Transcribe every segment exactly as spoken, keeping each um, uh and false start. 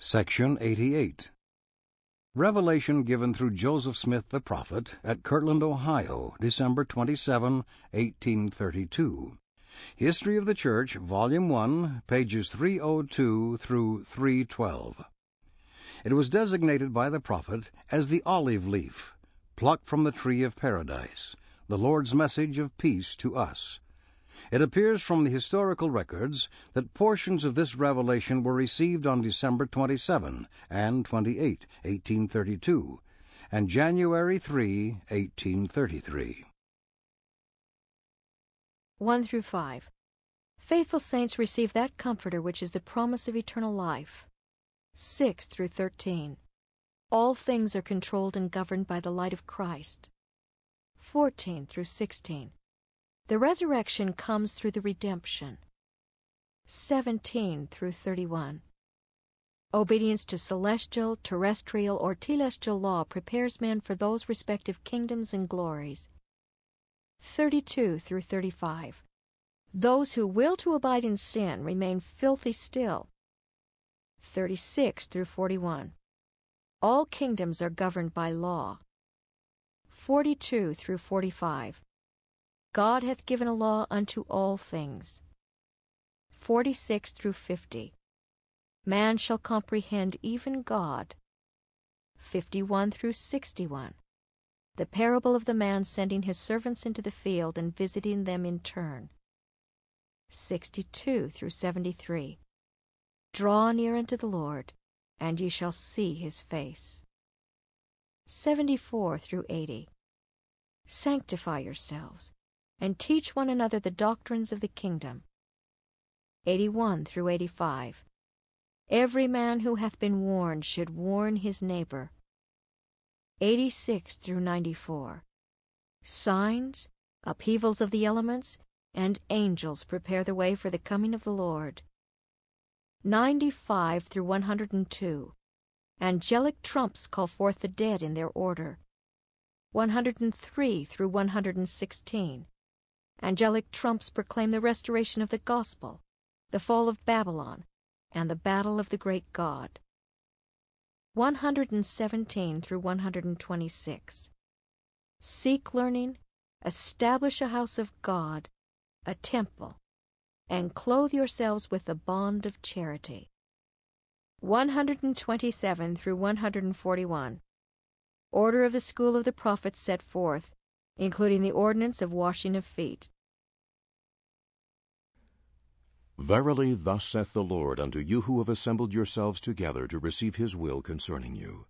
Section eighty-eight. Revelation given through Joseph Smith the prophet at Kirtland, Ohio, December twenty-seventh, eighteen thirty-two. History of the Church, Volume one, pages three oh two through three twelve. It was designated by the prophet as the olive leaf, plucked from the tree of paradise, the Lord's message of peace to us. It appears from the historical records that portions of this revelation were received on December twenty-seventh and twenty-eighth, eighteen thirty-two, and January third, eighteen thirty-three. one through five. Faithful saints receive that comforter which is the promise of eternal life. six through thirteen. All things are controlled and governed by the light of Christ. fourteen through sixteen. The resurrection comes through the redemption. seventeen through thirty-one. Obedience to celestial, terrestrial, or telestial law prepares man for those respective kingdoms and glories. thirty-two through thirty-five. Those who will to abide in sin remain filthy still. thirty-six through forty-one. All kingdoms are governed by law. forty-two through forty-five. God hath given a law unto all things. forty-six through fifty. Man shall comprehend even God. fifty-one through sixty-one. The parable of the man sending his servants into the field and visiting them in turn. sixty-two through seventy-three. Draw near unto the Lord, and ye shall see his face. seventy-four through eighty. Sanctify yourselves, and teach one another the doctrines of the kingdom. eighty-one through eighty-five. Every man who hath been warned should warn his neighbor. eighty-six through ninety-four. Signs, upheavals of the elements, and angels prepare the way for the coming of the Lord. ninety-five through one hundred two. Angelic trumps call forth the dead in their order. one hundred three through one hundred sixteen. Angelic trumps proclaim the restoration of the gospel, the fall of Babylon, and the battle of the great God. one hundred seventeen through one hundred twenty-six. Seek learning, establish a house of God, a temple, and clothe yourselves with the bond of charity. one hundred twenty-seven through one hundred forty-one. Order of the school of the prophets set forth, including the ordinance of washing of feet. Verily, thus saith the Lord unto you who have assembled yourselves together to receive his will concerning you.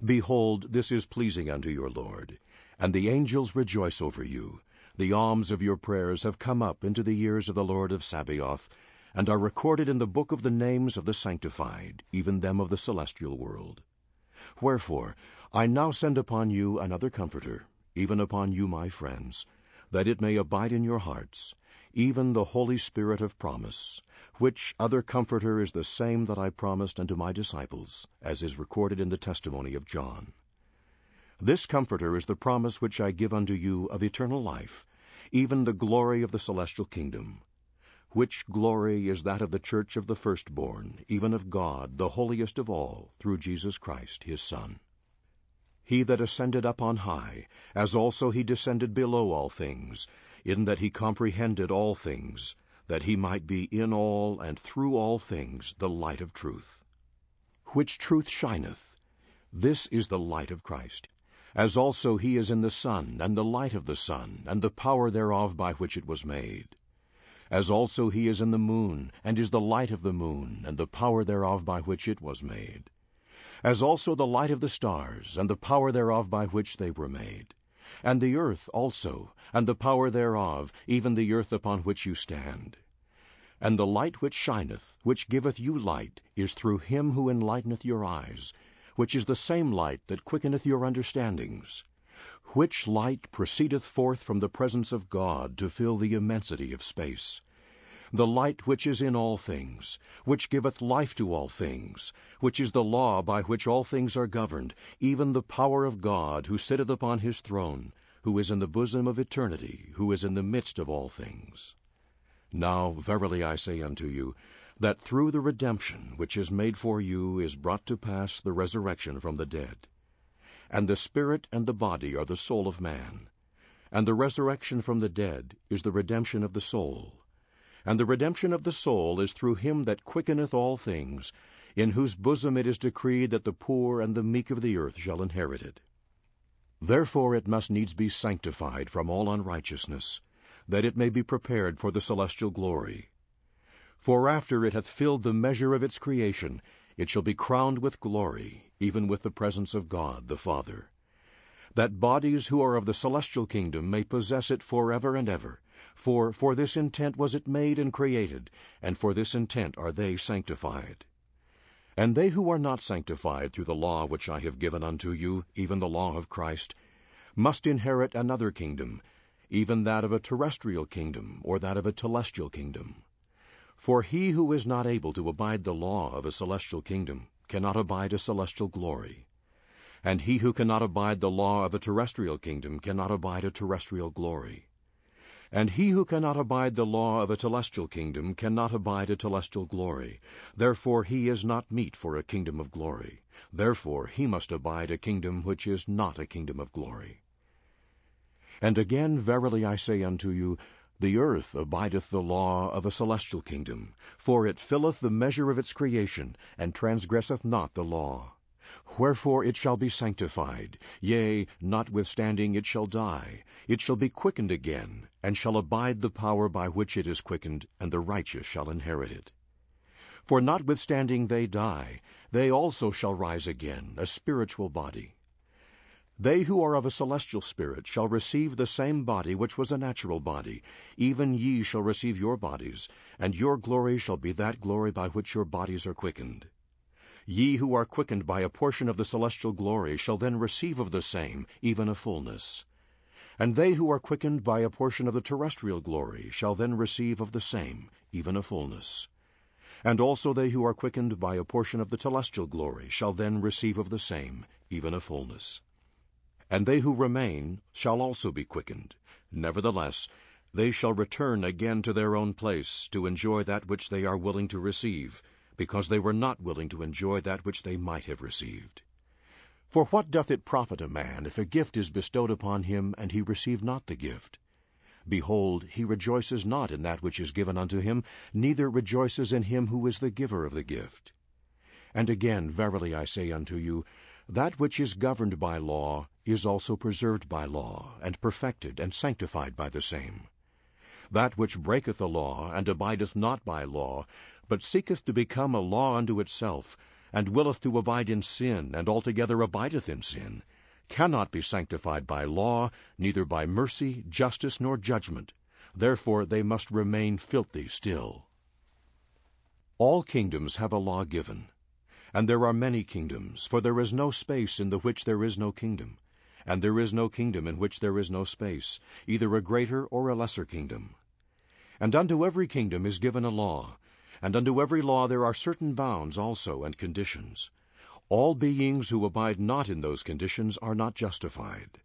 Behold, this is pleasing unto your Lord, and the angels rejoice over you. The alms of your prayers have come up into the ears of the Lord of Sabaoth, and are recorded in the book of the names of the sanctified, even them of the celestial world. Wherefore, I now send upon you another comforter, even upon you, my friends, that it may abide in your hearts, even the Holy Spirit of promise, which other comforter is the same that I promised unto my disciples, as is recorded in the testimony of John. This comforter is the promise which I give unto you of eternal life, even the glory of the celestial kingdom, which glory is that of the church of the firstborn, even of God, the holiest of all, through Jesus Christ, his Son. He that ascended up on high, as also he descended below all things, in that he comprehended all things, that he might be in all and through all things the light of truth. Which truth shineth? This is the light of Christ, as also he is in the sun, and the light of the sun, and the power thereof by which it was made. As also he is in the moon, and is the light of the moon, and the power thereof by which it was made. As also the light of the stars, and the power thereof by which they were made, and the earth also, and the power thereof, even the earth upon which you stand. And the light which shineth, which giveth you light, is through him who enlighteneth your eyes, which is the same light that quickeneth your understandings, which light proceedeth forth from the presence of God to fill the immensity of space. The light which is in all things, which giveth life to all things, which is the law by which all things are governed, even the power of God, who sitteth upon his throne, who is in the bosom of eternity, who is in the midst of all things. Now verily I say unto you, that through the redemption which is made for you is brought to pass the resurrection from the dead. And the spirit and the body are the soul of man. And the resurrection from the dead is the redemption of the soul. And the redemption of the soul is through him that quickeneth all things, in whose bosom it is decreed that the poor and the meek of the earth shall inherit it. Therefore it must needs be sanctified from all unrighteousness, that it may be prepared for the celestial glory. For after it hath filled the measure of its creation, it shall be crowned with glory, even with the presence of God the Father. That bodies who are of the celestial kingdom may possess it forever and ever. For for this intent was it made and created, and for this intent are they sanctified. And they who are not sanctified through the law which I have given unto you, even the law of Christ, must inherit another kingdom, even that of a terrestrial kingdom, or that of a telestial kingdom. For he who is not able to abide the law of a celestial kingdom cannot abide a celestial glory. And he who cannot abide the law of a terrestrial kingdom cannot abide a terrestrial glory. And he who cannot abide the law of a telestial kingdom cannot abide a telestial glory. Therefore he is not meet for a kingdom of glory. Therefore he must abide a kingdom which is not a kingdom of glory. And again, verily I say unto you, the earth abideth the law of a celestial kingdom, for it filleth the measure of its creation, and transgresseth not the law. Wherefore it shall be sanctified, yea, notwithstanding it shall die, it shall be quickened again, and shall abide the power by which it is quickened, and the righteous shall inherit it. For notwithstanding they die, they also shall rise again, a spiritual body. They who are of a celestial spirit shall receive the same body which was a natural body, even ye shall receive your bodies, and your glory shall be that glory by which your bodies are quickened. Ye who are quickened by a portion of the celestial glory shall then receive of the same, even a fullness. And they who are quickened by a portion of the terrestrial glory shall then receive of the same, even a fullness. And also they who are quickened by a portion of the telestial glory shall then receive of the same, even a fullness. And they who remain shall also be quickened. Nevertheless, they shall return again to their own place, to enjoy that which they are willing to receive, because they were not willing to enjoy that which they might have received. For what doth it profit a man if a gift is bestowed upon him, and he receive not the gift? Behold, he rejoices not in that which is given unto him, neither rejoices in him who is the giver of the gift. And again, verily I say unto you, that which is governed by law is also preserved by law, and perfected and sanctified by the same. That which breaketh the law, and abideth not by law, but seeketh to become a law unto itself, and willeth to abide in sin, and altogether abideth in sin, cannot be sanctified by law, neither by mercy, justice, nor judgment. Therefore they must remain filthy still. All kingdoms have a law given, and there are many kingdoms, for there is no space in the which there is no kingdom, and there is no kingdom in which there is no space, either a greater or a lesser kingdom. And unto every kingdom is given a law, and unto every law there are certain bounds also and conditions. All beings who abide not in those conditions are not justified.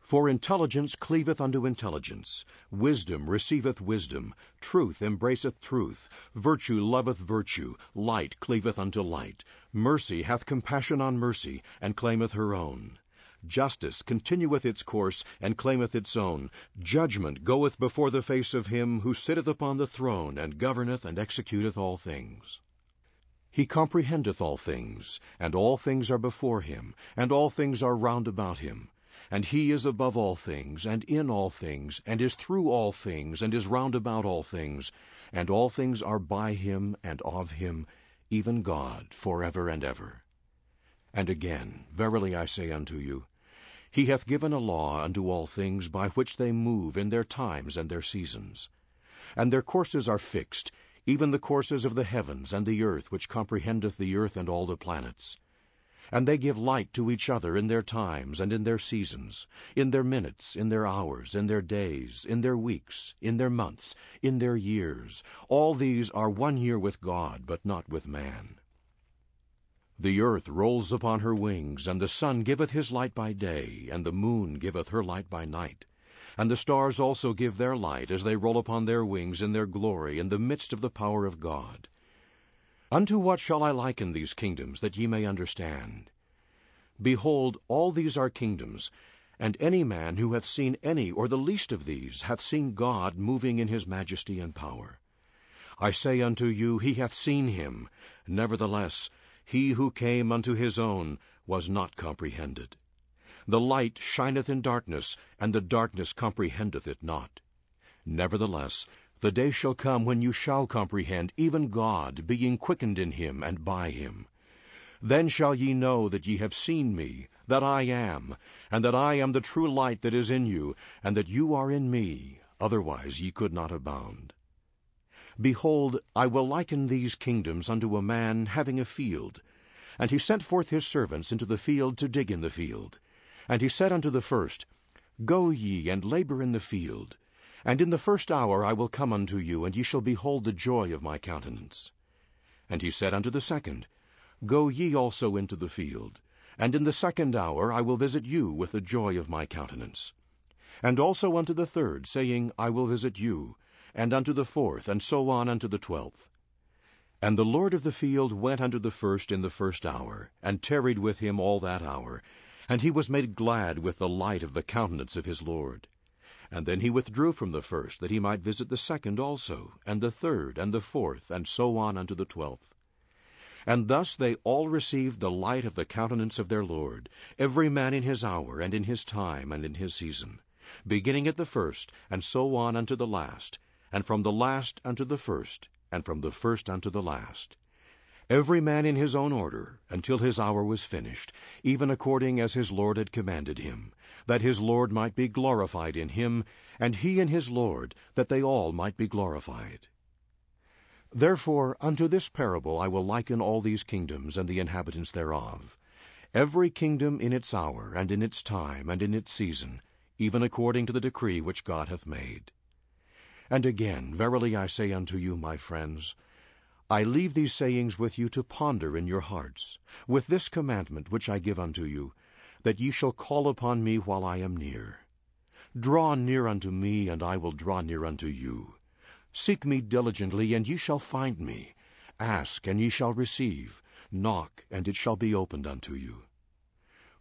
For intelligence cleaveth unto intelligence, wisdom receiveth wisdom, truth embraceth truth, virtue loveth virtue, light cleaveth unto light, mercy hath compassion on mercy, and claimeth her own. Justice continueth its course, and claimeth its own. Judgment goeth before the face of him who sitteth upon the throne, and governeth and executeth all things. He comprehendeth all things, and all things are before him, and all things are round about him. And he is above all things, and in all things, and is through all things, and is round about all things. And all things are by him, and of him, even God, forever and ever. And again, verily I say unto you, he hath given a law unto all things by which they move in their times and their seasons. And their courses are fixed, even the courses of the heavens and the earth, which comprehendeth the earth and all the planets. And they give light to each other in their times and in their seasons, in their minutes, in their hours, in their days, in their weeks, in their months, in their years. All these are one year with God, but not with man. The earth rolls upon her wings, and the sun giveth his light by day, and the moon giveth her light by night. And the stars also give their light as they roll upon their wings in their glory in the midst of the power of God. Unto what shall I liken these kingdoms, that ye may understand? Behold, all these are kingdoms, and any man who hath seen any or the least of these hath seen God moving in his majesty and power. I say unto you, he hath seen him. Nevertheless, he who came unto his own was not comprehended. The light shineth in darkness, and the darkness comprehendeth it not. Nevertheless, the day shall come when you shall comprehend, even God, being quickened in him and by him. Then shall ye know that ye have seen me, that I am, and that I am the true light that is in you, and that you are in me, otherwise ye could not abound. Behold, I will liken these kingdoms unto a man having a field. And he sent forth his servants into the field to dig in the field. And he said unto the first, Go ye, and labour in the field. And in the first hour I will come unto you, and ye shall behold the joy of my countenance. And he said unto the second, Go ye also into the field, and in the second hour I will visit you with the joy of my countenance. And also unto the third, saying, I will visit you, and unto the fourth, and so on unto the twelfth. And the Lord of the field went unto the first in the first hour, and tarried with him all that hour, and he was made glad with the light of the countenance of his Lord. And then he withdrew from the first, that he might visit the second also, and the third, and the fourth, and so on unto the twelfth. And thus they all received the light of the countenance of their Lord, every man in his hour, and in his time, and in his season, beginning at the first, and so on unto the last, and from the last unto the first, and from the first unto the last. Every man in his own order, until his hour was finished, even according as his Lord had commanded him, that his Lord might be glorified in him, and he in his Lord, that they all might be glorified. Therefore unto this parable I will liken all these kingdoms and the inhabitants thereof. Every kingdom in its hour, and in its time, and in its season, even according to the decree which God hath made. And again, verily I say unto you, my friends, I leave these sayings with you to ponder in your hearts, with this commandment which I give unto you, that ye shall call upon me while I am near. Draw near unto me, and I will draw near unto you. Seek me diligently, and ye shall find me. Ask, and ye shall receive. Knock, and it shall be opened unto you.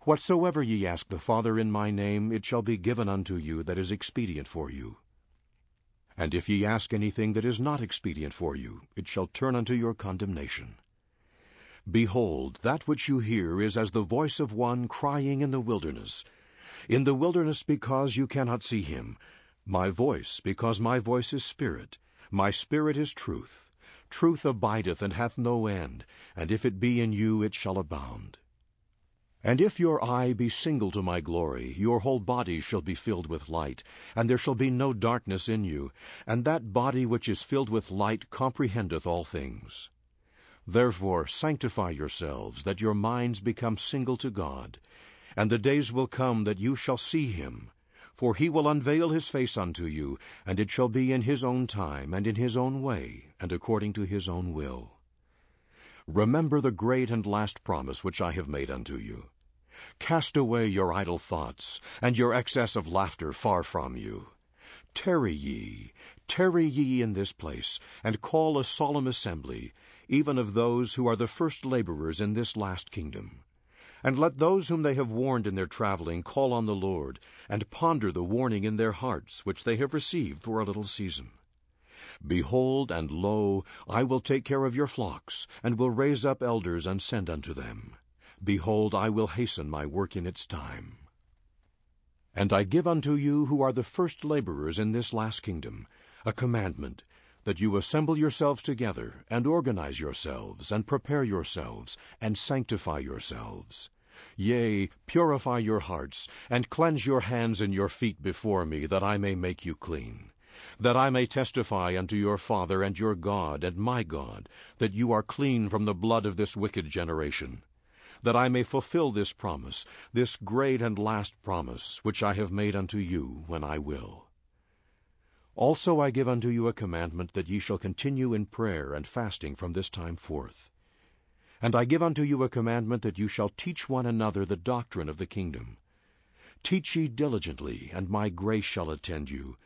Whatsoever ye ask the Father in my name, it shall be given unto you that is expedient for you. And if ye ask anything that is not expedient for you, it shall turn unto your condemnation. Behold, that which you hear is as the voice of one crying in the wilderness, In the wilderness, because you cannot see him. My voice, because my voice is spirit, my spirit is truth. Truth abideth and hath no end, and if it be in you, it shall abound. And if your eye be single to my glory, your whole body shall be filled with light, and there shall be no darkness in you, and that body which is filled with light comprehendeth all things. Therefore sanctify yourselves, that your minds become single to God, and the days will come that you shall see him. For he will unveil his face unto you, and it shall be in his own time, and in his own way, and according to his own will. Remember the great and last promise which I have made unto you. Cast away your idle thoughts, and your excess of laughter far from you. Tarry ye, tarry ye in this place, and call a solemn assembly, even of those who are the first laborers in this last kingdom. And let those whom they have warned in their travelling call on the Lord, and ponder the warning in their hearts, which they have received for a little season. Behold, and lo, I will take care of your flocks, and will raise up elders, and send unto them. Behold, I will hasten my work in its time. And I give unto you who are the first laborers in this last kingdom a commandment, that you assemble yourselves together, and organize yourselves, and prepare yourselves, and sanctify yourselves. Yea, purify your hearts, and cleanse your hands and your feet before me, that I may make you clean, that I may testify unto your Father and your God and my God, that you are clean from the blood of this wicked generation, that I may fulfill this promise, this great and last promise, which I have made unto you when I will. Also I give unto you a commandment, that ye shall continue in prayer and fasting from this time forth. And I give unto you a commandment, that you shall teach one another the doctrine of the kingdom. Teach ye diligently, and my grace shall attend you,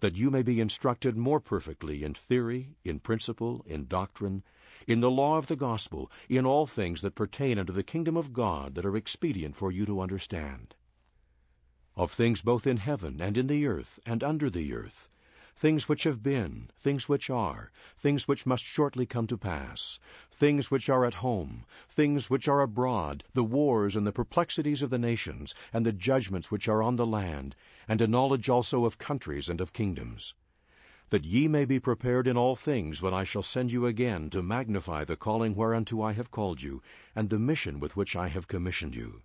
that you may be instructed more perfectly in theory, in principle, in doctrine, in the law of the gospel, in all things that pertain unto the kingdom of God that are expedient for you to understand. Of things both in heaven and in the earth and under the earth, things which have been, things which are, things which must shortly come to pass, things which are at home, things which are abroad, the wars and the perplexities of the nations, and the judgments which are on the land, and a knowledge also of countries and of kingdoms. That ye may be prepared in all things when I shall send you again to magnify the calling whereunto I have called you, and the mission with which I have commissioned you.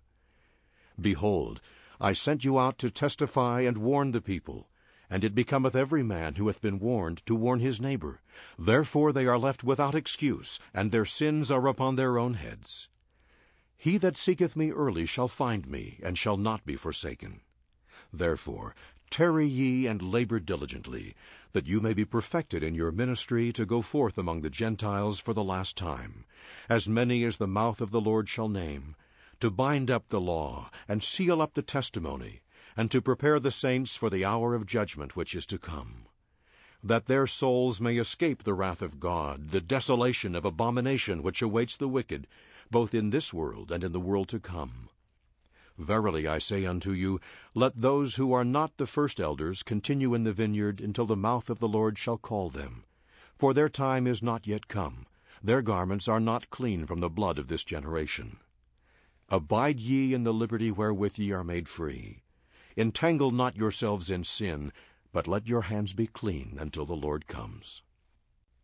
Behold, I sent you out to testify and warn the people. And it becometh every man who hath been warned to warn his neighbor. Therefore they are left without excuse, and their sins are upon their own heads. He that seeketh me early shall find me, and shall not be forsaken. Therefore tarry ye and labor diligently, that you may be perfected in your ministry to go forth among the Gentiles for the last time, as many as the mouth of the Lord shall name, to bind up the law, and seal up the testimony, and to prepare the saints for the hour of judgment which is to come, that their souls may escape the wrath of God, the desolation of abomination which awaits the wicked, both in this world and in the world to come. Verily I say unto you, let those who are not the first elders continue in the vineyard until the mouth of the Lord shall call them. For their time is not yet come, their garments are not clean from the blood of this generation. Abide ye in the liberty wherewith ye are made free. Entangle not yourselves in sin, but let your hands be clean until the Lord comes.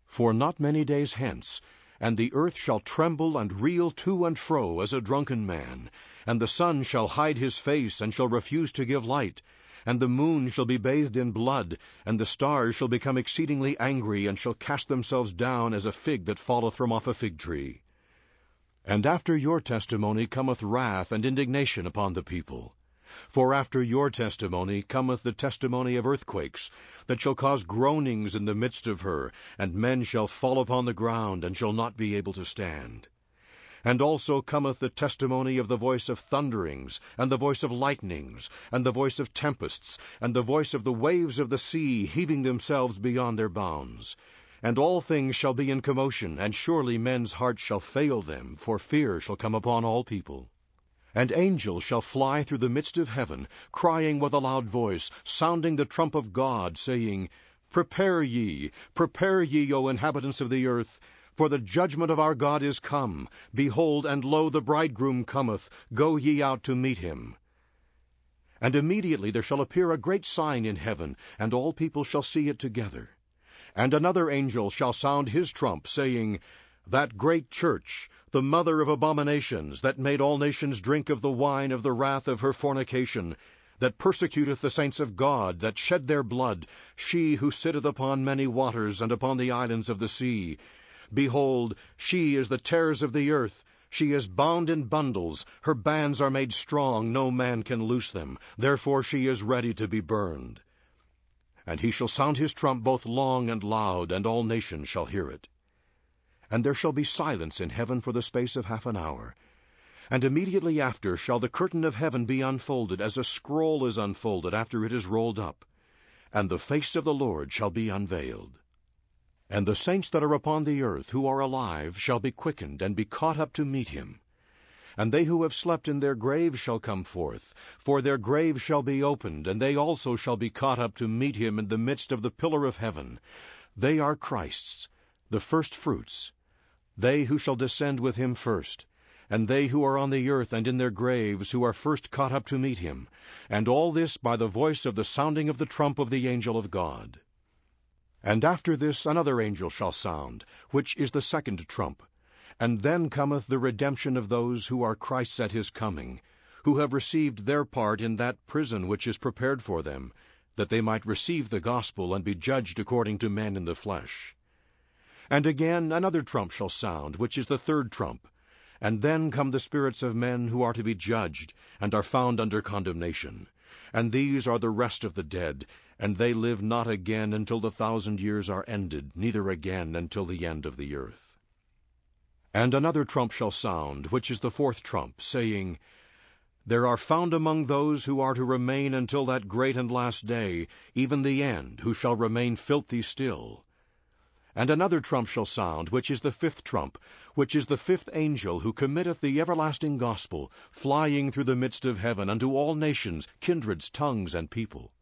For not many days hence, and the earth shall tremble and reel to and fro as a drunken man, and the sun shall hide his face and shall refuse to give light, and the moon shall be bathed in blood, and the stars shall become exceedingly angry, and shall cast themselves down as a fig that falleth from off a fig tree. And after your testimony cometh wrath and indignation upon the people. For after your testimony cometh the testimony of earthquakes, that shall cause groanings in the midst of her, and men shall fall upon the ground, and shall not be able to stand. And also cometh the testimony of the voice of thunderings, and the voice of lightnings, and the voice of tempests, and the voice of the waves of the sea heaving themselves beyond their bounds. And all things shall be in commotion, and surely men's hearts shall fail them, for fear shall come upon all people. And angels shall fly through the midst of heaven, crying with a loud voice, sounding the trump of God, saying, Prepare ye, prepare ye, O inhabitants of the earth, for the judgment of our God is come. Behold, and lo, the bridegroom cometh, go ye out to meet him. And immediately there shall appear a great sign in heaven, and all people shall see it together. And another angel shall sound his trump, saying, That great church, the mother of abominations, that made all nations drink of the wine of the wrath of her fornication, that persecuteth the saints of God, that shed their blood, she who sitteth upon many waters and upon the islands of the sea. Behold, she is the terrors of the earth, she is bound in bundles, her bands are made strong, no man can loose them, therefore she is ready to be burned. And he shall sound his trump both long and loud, and all nations shall hear it. And there shall be silence in heaven for the space of half an hour. And immediately after shall the curtain of heaven be unfolded, as a scroll is unfolded after it is rolled up. And the face of the Lord shall be unveiled. And the saints that are upon the earth, who are alive, shall be quickened, and be caught up to meet him. And they who have slept in their graves shall come forth, for their graves shall be opened, and they also shall be caught up to meet him in the midst of the pillar of heaven. They are Christ's, the firstfruits. They who shall descend with him first, and they who are on the earth and in their graves, who are first caught up to meet him, and all this by the voice of the sounding of the trump of the angel of God. And after this another angel shall sound, which is the second trump, and then cometh the redemption of those who are Christ's at his coming, who have received their part in that prison which is prepared for them, that they might receive the gospel and be judged according to men in the flesh. And again another trump shall sound, which is the third trump. And then come the spirits of men who are to be judged, and are found under condemnation. And these are the rest of the dead, and they live not again until the thousand years are ended, neither again until the end of the earth. And another trump shall sound, which is the fourth trump, saying, There are found among those who are to remain until that great and last day, even the end, who shall remain filthy still. And another trump shall sound, which is the fifth trump, which is the fifth angel, who committeth the everlasting gospel, flying through the midst of heaven unto all nations, kindreds, tongues, and people.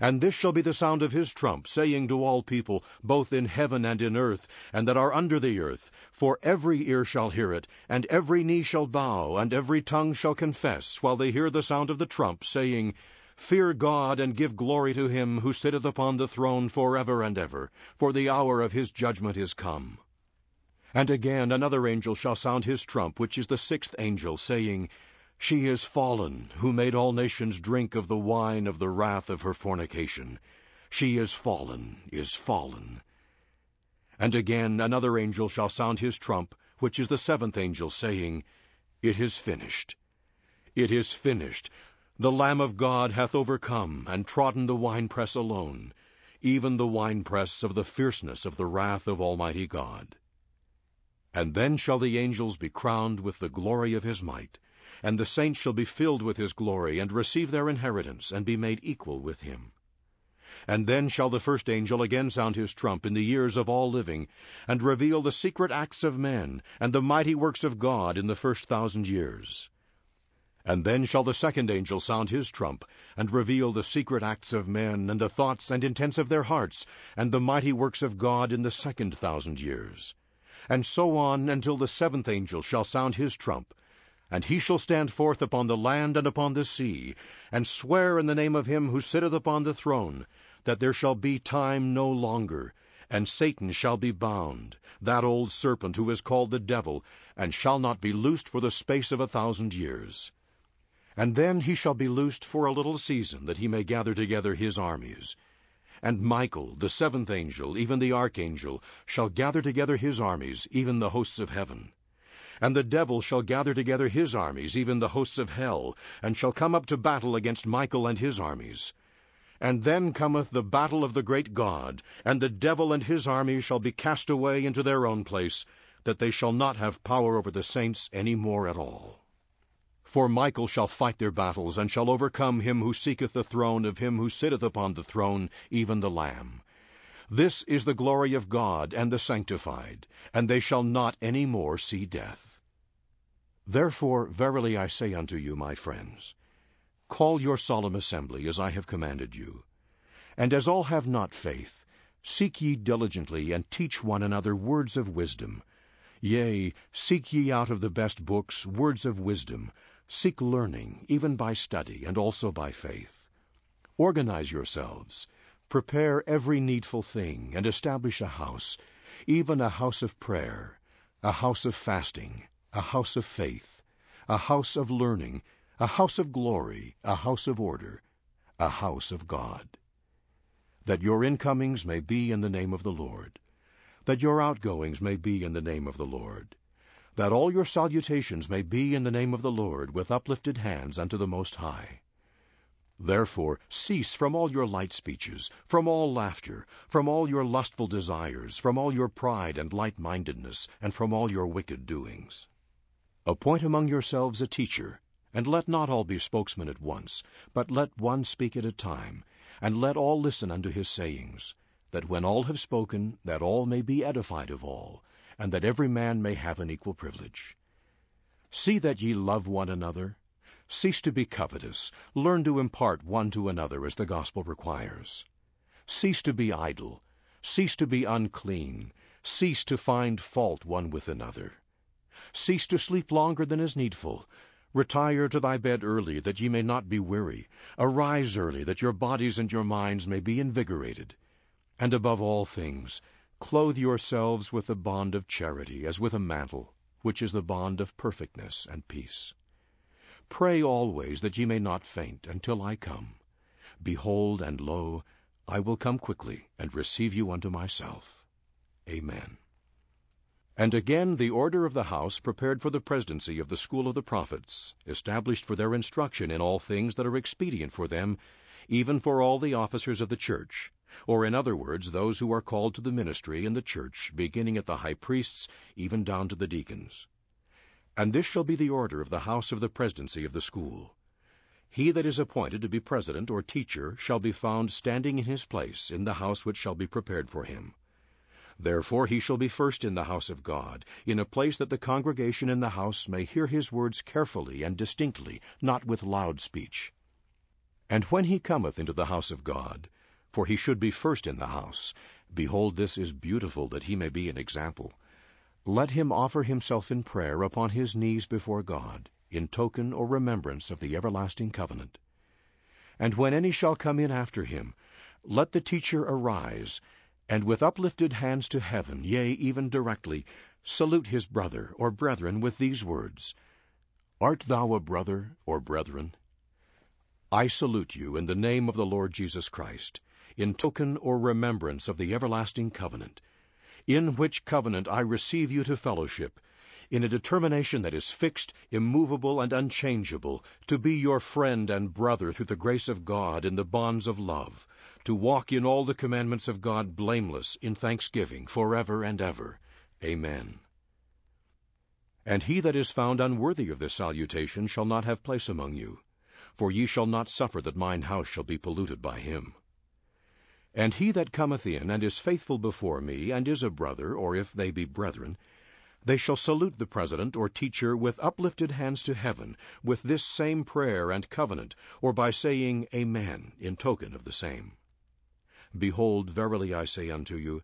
And this shall be the sound of his trump, saying to all people, both in heaven and in earth, and that are under the earth, for every ear shall hear it, and every knee shall bow, and every tongue shall confess, while they hear the sound of the trump, saying, Fear God, and give glory to him who sitteth upon the throne forever and ever, for the hour of his judgment is come. And again another angel shall sound his trump, which is the sixth angel, saying, She is fallen, who made all nations drink of the wine of the wrath of her fornication. She is fallen, is fallen. And again another angel shall sound his trump, which is the seventh angel, saying, It is finished. It is finished. The Lamb of God hath overcome, and trodden the winepress alone, even the winepress of the fierceness of the wrath of Almighty God. And then shall the angels be crowned with the glory of his might, and the saints shall be filled with his glory, and receive their inheritance, and be made equal with him. And then shall the first angel again sound his trump in the ears of all living, and reveal the secret acts of men, and the mighty works of God in the first thousand years. And then shall the second angel sound his trump, and reveal the secret acts of men, and the thoughts and intents of their hearts, and the mighty works of God in the second thousand years. And so on, until the seventh angel shall sound his trump, and he shall stand forth upon the land and upon the sea, and swear in the name of him who sitteth upon the throne, that there shall be time no longer, and Satan shall be bound, that old serpent who is called the devil, and shall not be loosed for the space of a thousand years. And then he shall be loosed for a little season, that he may gather together his armies. And Michael, the seventh angel, even the archangel, shall gather together his armies, even the hosts of heaven. And the devil shall gather together his armies, even the hosts of hell, and shall come up to battle against Michael and his armies. And then cometh the battle of the great God, and the devil and his armies shall be cast away into their own place, that they shall not have power over the saints any more at all. For Michael shall fight their battles, and shall overcome him who seeketh the throne of him who sitteth upon the throne, even the Lamb. This is the glory of God and the sanctified, and they shall not any more see death. Therefore, verily I say unto you, my friends, call your solemn assembly, as I have commanded you. And as all have not faith, seek ye diligently, and teach one another words of wisdom. Yea, seek ye out of the best books words of wisdom. Seek learning, even by study, and also by faith. Organize yourselves. Prepare every needful thing, and establish a house, even a house of prayer, a house of fasting, a house of faith, a house of learning, a house of glory, a house of order, a house of God. That your incomings may be in the name of the Lord, that your outgoings may be in the name of the Lord, that all your salutations may be in the name of the Lord, with uplifted hands unto the Most High. Therefore cease from all your light speeches, from all laughter, from all your lustful desires, from all your pride and light-mindedness, and from all your wicked doings. Appoint among yourselves a teacher, and let not all be spokesmen at once, but let one speak at a time, and let all listen unto his sayings, that when all have spoken, that all may be edified of all, and that every man may have an equal privilege. See that ye love one another. Cease to be covetous. Learn to impart one to another as the gospel requires. Cease to be idle. Cease to be unclean. Cease to find fault one with another. Cease to sleep longer than is needful. Retire to thy bed early, that ye may not be weary. Arise early, that your bodies and your minds may be invigorated. And above all things, clothe yourselves with the bond of charity, as with a mantle, which is the bond of perfectness and peace. Pray always that ye may not faint until I come. Behold, and lo, I will come quickly, and receive you unto myself. Amen. And again the order of the house prepared for the presidency of the school of the prophets, established for their instruction in all things that are expedient for them, even for all the officers of the church, or in other words, those who are called to the ministry in the church, beginning at the high priests, even down to the deacons. And this shall be the order of the house of the presidency of the school. He that is appointed to be president or teacher shall be found standing in his place in the house which shall be prepared for him. Therefore he shall be first in the house of God, in a place that the congregation in the house may hear his words carefully and distinctly, not with loud speech. And when he cometh into the house of God, for he should be first in the house, behold, this is beautiful, that he may be an example. Let him offer himself in prayer upon his knees before God, in token or remembrance of the everlasting covenant. And when any shall come in after him, let the teacher arise, and with uplifted hands to heaven, yea, even directly, salute his brother or brethren with these words, Art thou a brother or brethren? I salute you in the name of the Lord Jesus Christ, in token or remembrance of the everlasting covenant, in which covenant I receive you to fellowship, in a determination that is fixed, immovable, and unchangeable, to be your friend and brother through the grace of God in the bonds of love, to walk in all the commandments of God blameless in thanksgiving forever and ever. Amen. And he that is found unworthy of this salutation shall not have place among you, for ye shall not suffer that mine house shall be polluted by him. And he that cometh in and is faithful before me, and is a brother, or if they be brethren, they shall salute the president or teacher with uplifted hands to heaven, with this same prayer and covenant, or by saying Amen, in token of the same. Behold, verily I say unto you,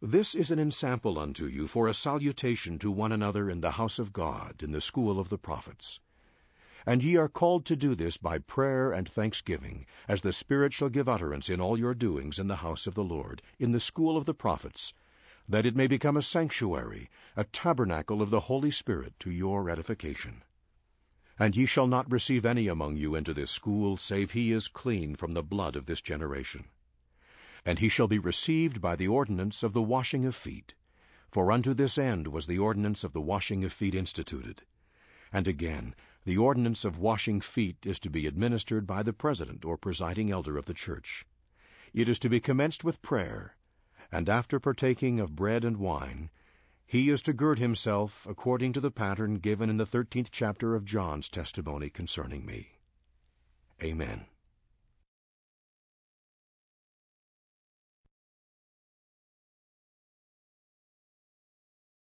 this is an ensample unto you for a salutation to one another in the house of God, in the school of the prophets. And ye are called to do this by prayer and thanksgiving, as the Spirit shall give utterance in all your doings in the house of the Lord, in the school of the prophets, that it may become a sanctuary, a tabernacle of the Holy Spirit to your edification. And ye shall not receive any among you into this school, save he is clean from the blood of this generation. And he shall be received by the ordinance of the washing of feet. For unto this end was the ordinance of the washing of feet instituted. And again, the ordinance of washing feet is to be administered by the president or presiding elder of the church. It is to be commenced with prayer, and after partaking of bread and wine, he is to gird himself according to the pattern given in the thirteenth chapter of John's testimony concerning me. Amen.